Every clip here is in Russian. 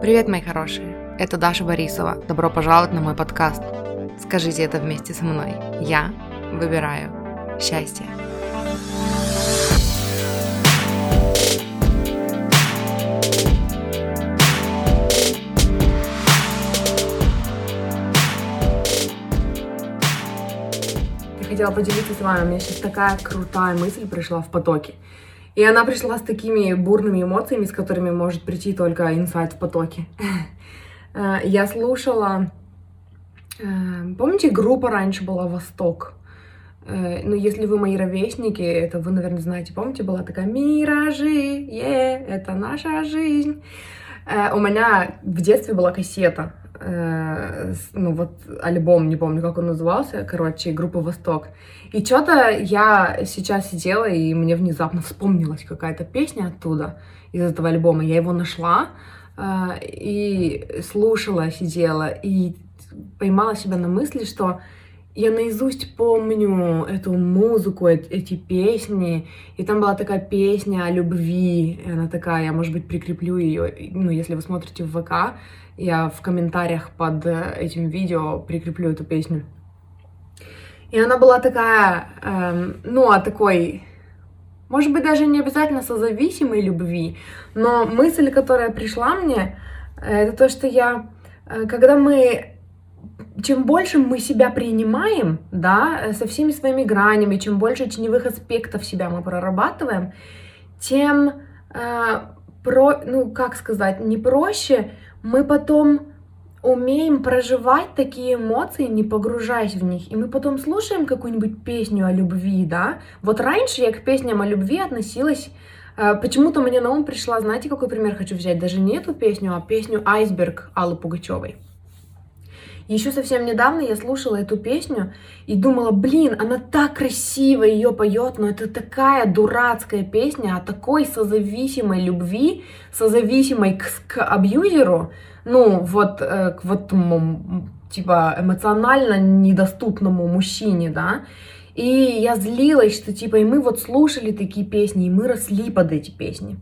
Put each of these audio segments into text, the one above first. Привет, мои хорошие! Это Даша Борисова. Добро пожаловать на мой подкаст. Скажите это вместе со мной. Я выбираю счастье. Я хотела поделиться с вами. У меня сейчас такая крутая мысль пришла в потоке. И она пришла с такими бурными эмоциями, с которыми может прийти только инсайт в потоке. Я слушала... Помните, группа раньше была «Восток»? Ну, если вы мои ровесники, это вы, наверное, знаете. Помните, была такая «Миражи», это наша жизнь. У меня в детстве была кассета. Ну вот альбом, не помню, как он назывался, короче, группа «Восток». И что-то я сейчас сидела, и мне внезапно вспомнилась какая-то песня оттуда, из этого альбома. Я его нашла и слушала, сидела, и поймала себя на мысли, что я наизусть помню эту музыку, эти песни. И там была такая песня о любви. Она такая, я, может быть, прикреплю ее. Ну, если вы смотрите в ВК, я в комментариях под этим видео прикреплю эту песню. И она была такая, такой... Может быть, даже не обязательно созависимой любви. Но мысль, которая пришла мне, это то, что я... Когда мы... Чем больше мы себя принимаем, да, со всеми своими гранями, чем больше теневых аспектов себя мы прорабатываем, тем, не проще, мы потом умеем проживать такие эмоции, не погружаясь в них. И мы потом слушаем какую-нибудь песню о любви, да. Вот раньше я к песням о любви относилась... Почему-то мне на ум пришла, знаете, какой пример хочу взять? Даже не эту песню, а песню «Айсберг» Аллы Пугачевой. Еще совсем недавно я слушала эту песню и думала, она так красиво ее поет, но это такая дурацкая песня о такой созависимой любви, созависимой к абьюзеру, эмоционально недоступному мужчине, да. И я злилась, что и мы вот слушали такие песни, и мы росли под эти песни.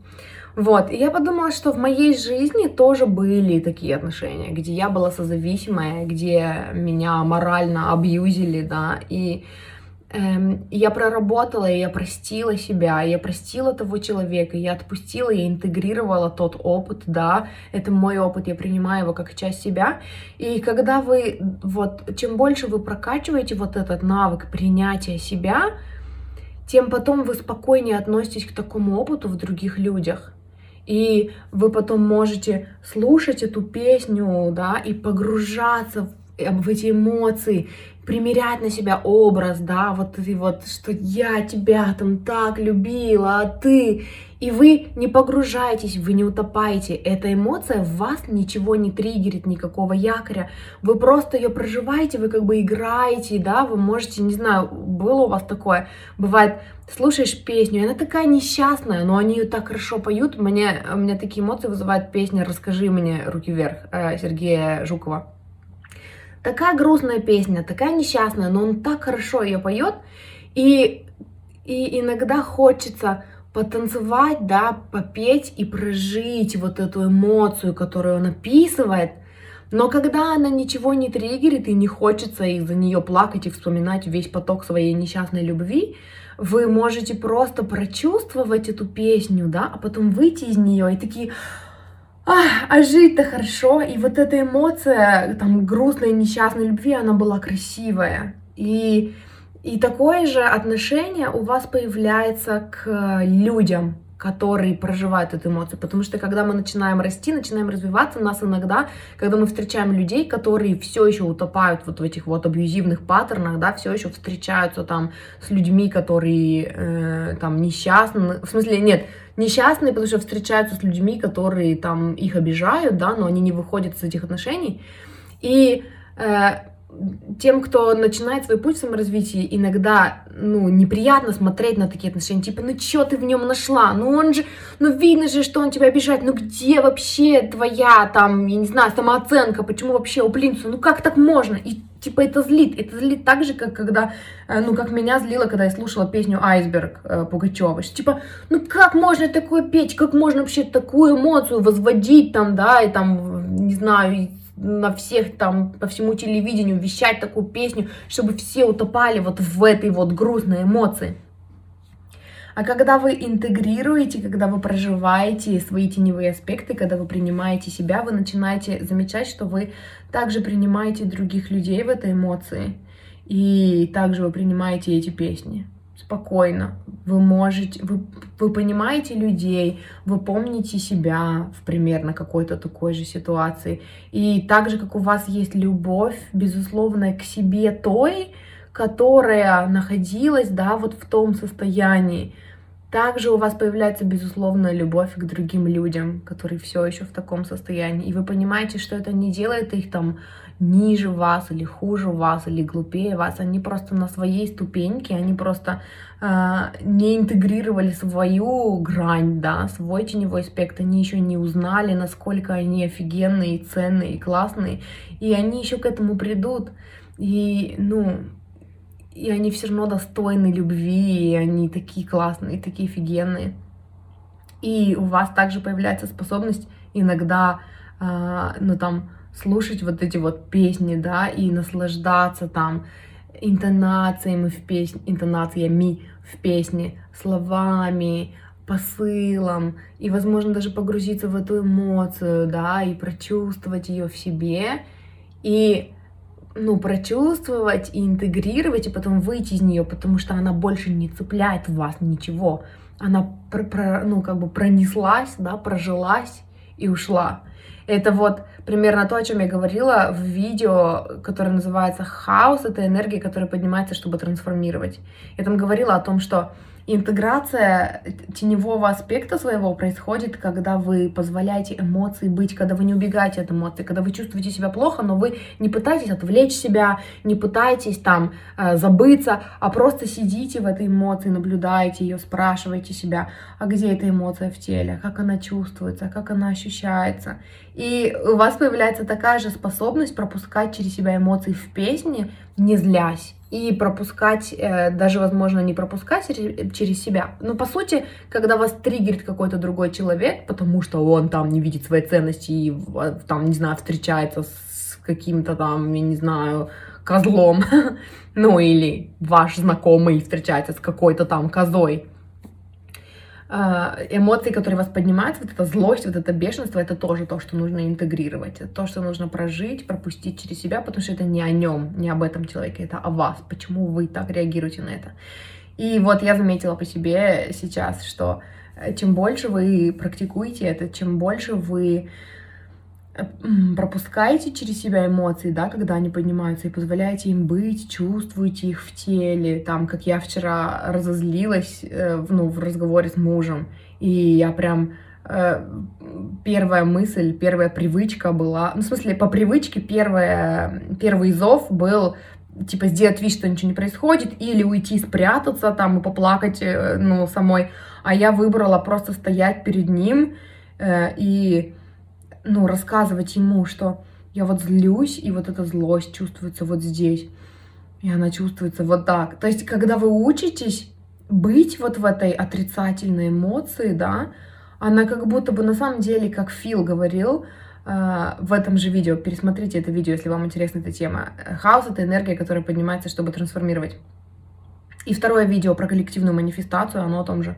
Вот, и я подумала, что в моей жизни тоже были такие отношения, где я была созависимая, где меня морально абьюзили, да, и я проработала, и я простила себя, и я простила того человека, и я отпустила, и я интегрировала тот опыт, да, это мой опыт, я принимаю его как часть себя, и когда вы, вот, чем больше вы прокачиваете вот этот навык принятия себя, тем потом вы спокойнее относитесь к такому опыту в других людях. И вы потом можете слушать эту песню, да, и погружаться в эти эмоции, примерять на себя образ, да, что я тебя там так любила, а ты... И вы не погружаетесь, вы не утопаете. Эта эмоция в вас ничего не триггерит, никакого якоря. Вы просто ее проживаете, вы как бы играете, да, вы можете, не знаю, было у вас такое, бывает, слушаешь песню, и она такая несчастная, но они ее так хорошо поют. У меня такие эмоции вызывает песня «Расскажи мне руки вверх» Сергея Жукова. Такая грустная песня, такая несчастная, но он так хорошо ее поет, и иногда хочется потанцевать, да, попеть и прожить вот эту эмоцию, которую он описывает, но когда она ничего не триггерит и не хочется из-за нее плакать и вспоминать весь поток своей несчастной любви, вы можете просто прочувствовать эту песню, да, а потом выйти из нее и такие... А жить-то хорошо, и вот эта эмоция, там, грустной, несчастной любви, она была красивая. И такое же отношение у вас появляется к людям, которые проживают эту эмоцию, потому что когда мы начинаем расти, начинаем развиваться, нас иногда, когда мы встречаем людей, которые все еще утопают вот в этих вот абьюзивных паттернах, да, все еще встречаются там с людьми, которые несчастны, несчастные, потому что встречаются с людьми, которые там их обижают, да, но они не выходят из этих отношений, и тем, кто начинает свой путь в саморазвитии, иногда, неприятно смотреть на такие отношения, что ты в нем нашла, он же, видно же, что он тебя обижает, где вообще твоя, самооценка, почему вообще, как так можно, и типа это злит так же, как когда, ну, как меня злило, когда я слушала песню «Айсберг» Пугачевой. Типа, ну, как можно такое петь, как можно вообще такую эмоцию возводить там, да, и там, не знаю, на всех там, по всему телевидению вещать такую песню, чтобы все утопали вот в этой вот грустной эмоции. А когда вы интегрируете, когда вы проживаете свои теневые аспекты, когда вы принимаете себя, вы начинаете замечать, что вы также принимаете других людей в этой эмоции, и также вы принимаете эти песни спокойно. Вы можете, вы понимаете людей, вы помните себя в примерно какой-то такой же ситуации, и так же, как у вас есть любовь, безусловно, к себе той, которая находилась, да, вот в том состоянии. Также у вас появляется безусловная любовь к другим людям, которые все еще в таком состоянии. И вы понимаете, что это не делает их там ниже вас, или хуже вас, или глупее вас. Они просто на своей ступеньке, они просто не интегрировали свою грань, да, свой теневой аспект. Они еще не узнали, насколько они офигенные, ценные и классные. И они еще к этому придут. И, ну... И они все равно достойны любви, и они такие классные, такие офигенные. И у вас также появляется способность иногда, ну там, слушать вот эти вот песни, да, и наслаждаться там интонациями в песне, словами, посылом, и, возможно, даже погрузиться в эту эмоцию, да, и прочувствовать ее в себе, и... ну, прочувствовать и интегрировать, и потом выйти из нее, потому что она больше не цепляет в вас ничего. Она, ну, как бы пронеслась, да, прожилась и ушла. Это вот примерно то, о чем я говорила в видео, которое называется «Хаос». Это энергия, которая поднимается, чтобы трансформировать. Я там говорила о том, что интеграция теневого аспекта своего происходит, когда вы позволяете эмоции быть, когда вы не убегаете от эмоций, когда вы чувствуете себя плохо, но вы не пытаетесь отвлечь себя, не пытаетесь там забыться, а просто сидите в этой эмоции, наблюдаете ее, спрашиваете себя, а где эта эмоция в теле, как она чувствуется, как она ощущается. И у вас появляется такая же способность пропускать через себя эмоции в песне, не злясь. И пропускать, даже, возможно, не пропускать через себя. Но, по сути, когда вас триггерит какой-то другой человек, потому что он там не видит своей ценности и там, не знаю, встречается с каким-то там, я не знаю, козлом, ну или ваш знакомый встречается с какой-то там козой, эмоции, которые вас поднимают, вот эта злость, вот это бешенство, это тоже то, что нужно интегрировать, это то, что нужно прожить, пропустить через себя, потому что это не о нем, не об этом человеке, это о вас, почему вы так реагируете на это. И вот я заметила по себе сейчас, что чем больше вы практикуете это, чем больше вы пропускаете через себя эмоции, да, когда они поднимаются, и позволяете им быть, чувствуете их в теле, там, как я вчера разозлилась, ну, в разговоре с мужем, и я прям, первая мысль, первая привычка была, ну, в смысле, по привычке первый зов был, типа, сделать вид, что ничего не происходит, или уйти, спрятаться там и поплакать, ну, самой, а я выбрала просто стоять перед ним и... ну, рассказывать ему, что я вот злюсь, и вот эта злость чувствуется вот здесь, и она чувствуется вот так. То есть, когда вы учитесь быть вот в этой отрицательной эмоции, да, она как будто бы на самом деле, как Фил говорил в этом же видео, пересмотрите это видео, если вам интересна эта тема. Хаос — это энергия, которая поднимается, чтобы трансформировать. И второе видео про коллективную манифестацию, оно о том же.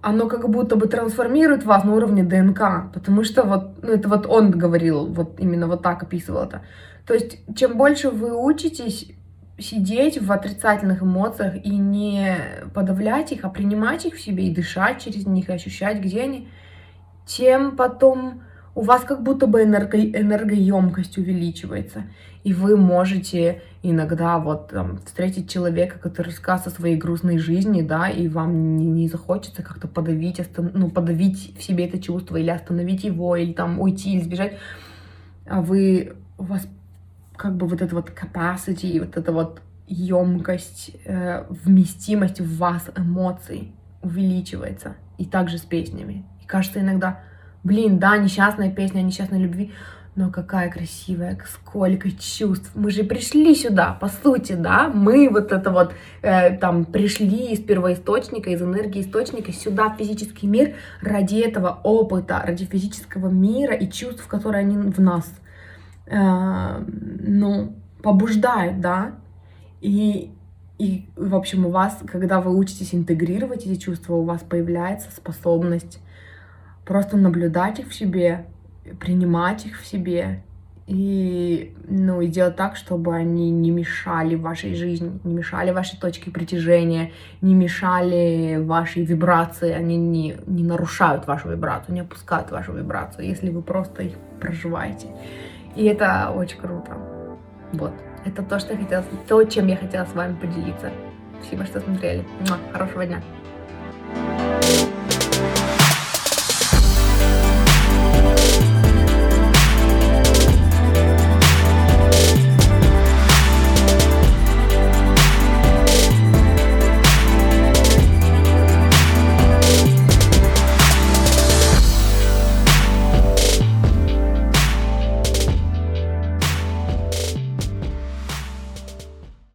Оно как будто бы трансформирует вас на уровне ДНК, потому что вот, ну, это вот он говорил, вот именно вот так описывал это. То есть, чем больше вы учитесь сидеть в отрицательных эмоциях и не подавлять их, а принимать их в себе и дышать через них, и ощущать, где они, тем потом у вас как будто бы энергоемкость увеличивается. И вы можете иногда вот там встретить человека, который расскажет о своей грустной жизни, да, и вам не захочется как-то подавить, ну, подавить в себе это чувство, или остановить его, или там уйти, или сбежать. А вы, у вас как бы вот это вот capacity, вот эта вот емкость, вместимость в вас эмоций увеличивается. И также с песнями. И кажется иногда... Блин, да, несчастная песня о несчастной любви, Но какая красивая, сколько чувств. Мы же пришли сюда, по сути, да? Мы вот это вот там пришли из первоисточника, из энергии источника сюда, в физический мир, ради этого опыта, ради физического мира и чувств, которые они в нас, ну, побуждают, да? И, в общем, у вас, когда вы учитесь интегрировать эти чувства, у вас появляется способность просто наблюдать их в себе, принимать их в себе и, ну, и делать так, чтобы они не мешали вашей жизни, не мешали вашей точке притяжения, не мешали вашей вибрации, они не нарушают вашу вибрацию, не опускают вашу вибрацию, если вы просто их проживаете. И это очень круто. Вот. Это то, чем я хотела с вами поделиться. Спасибо, что смотрели. Хорошего дня.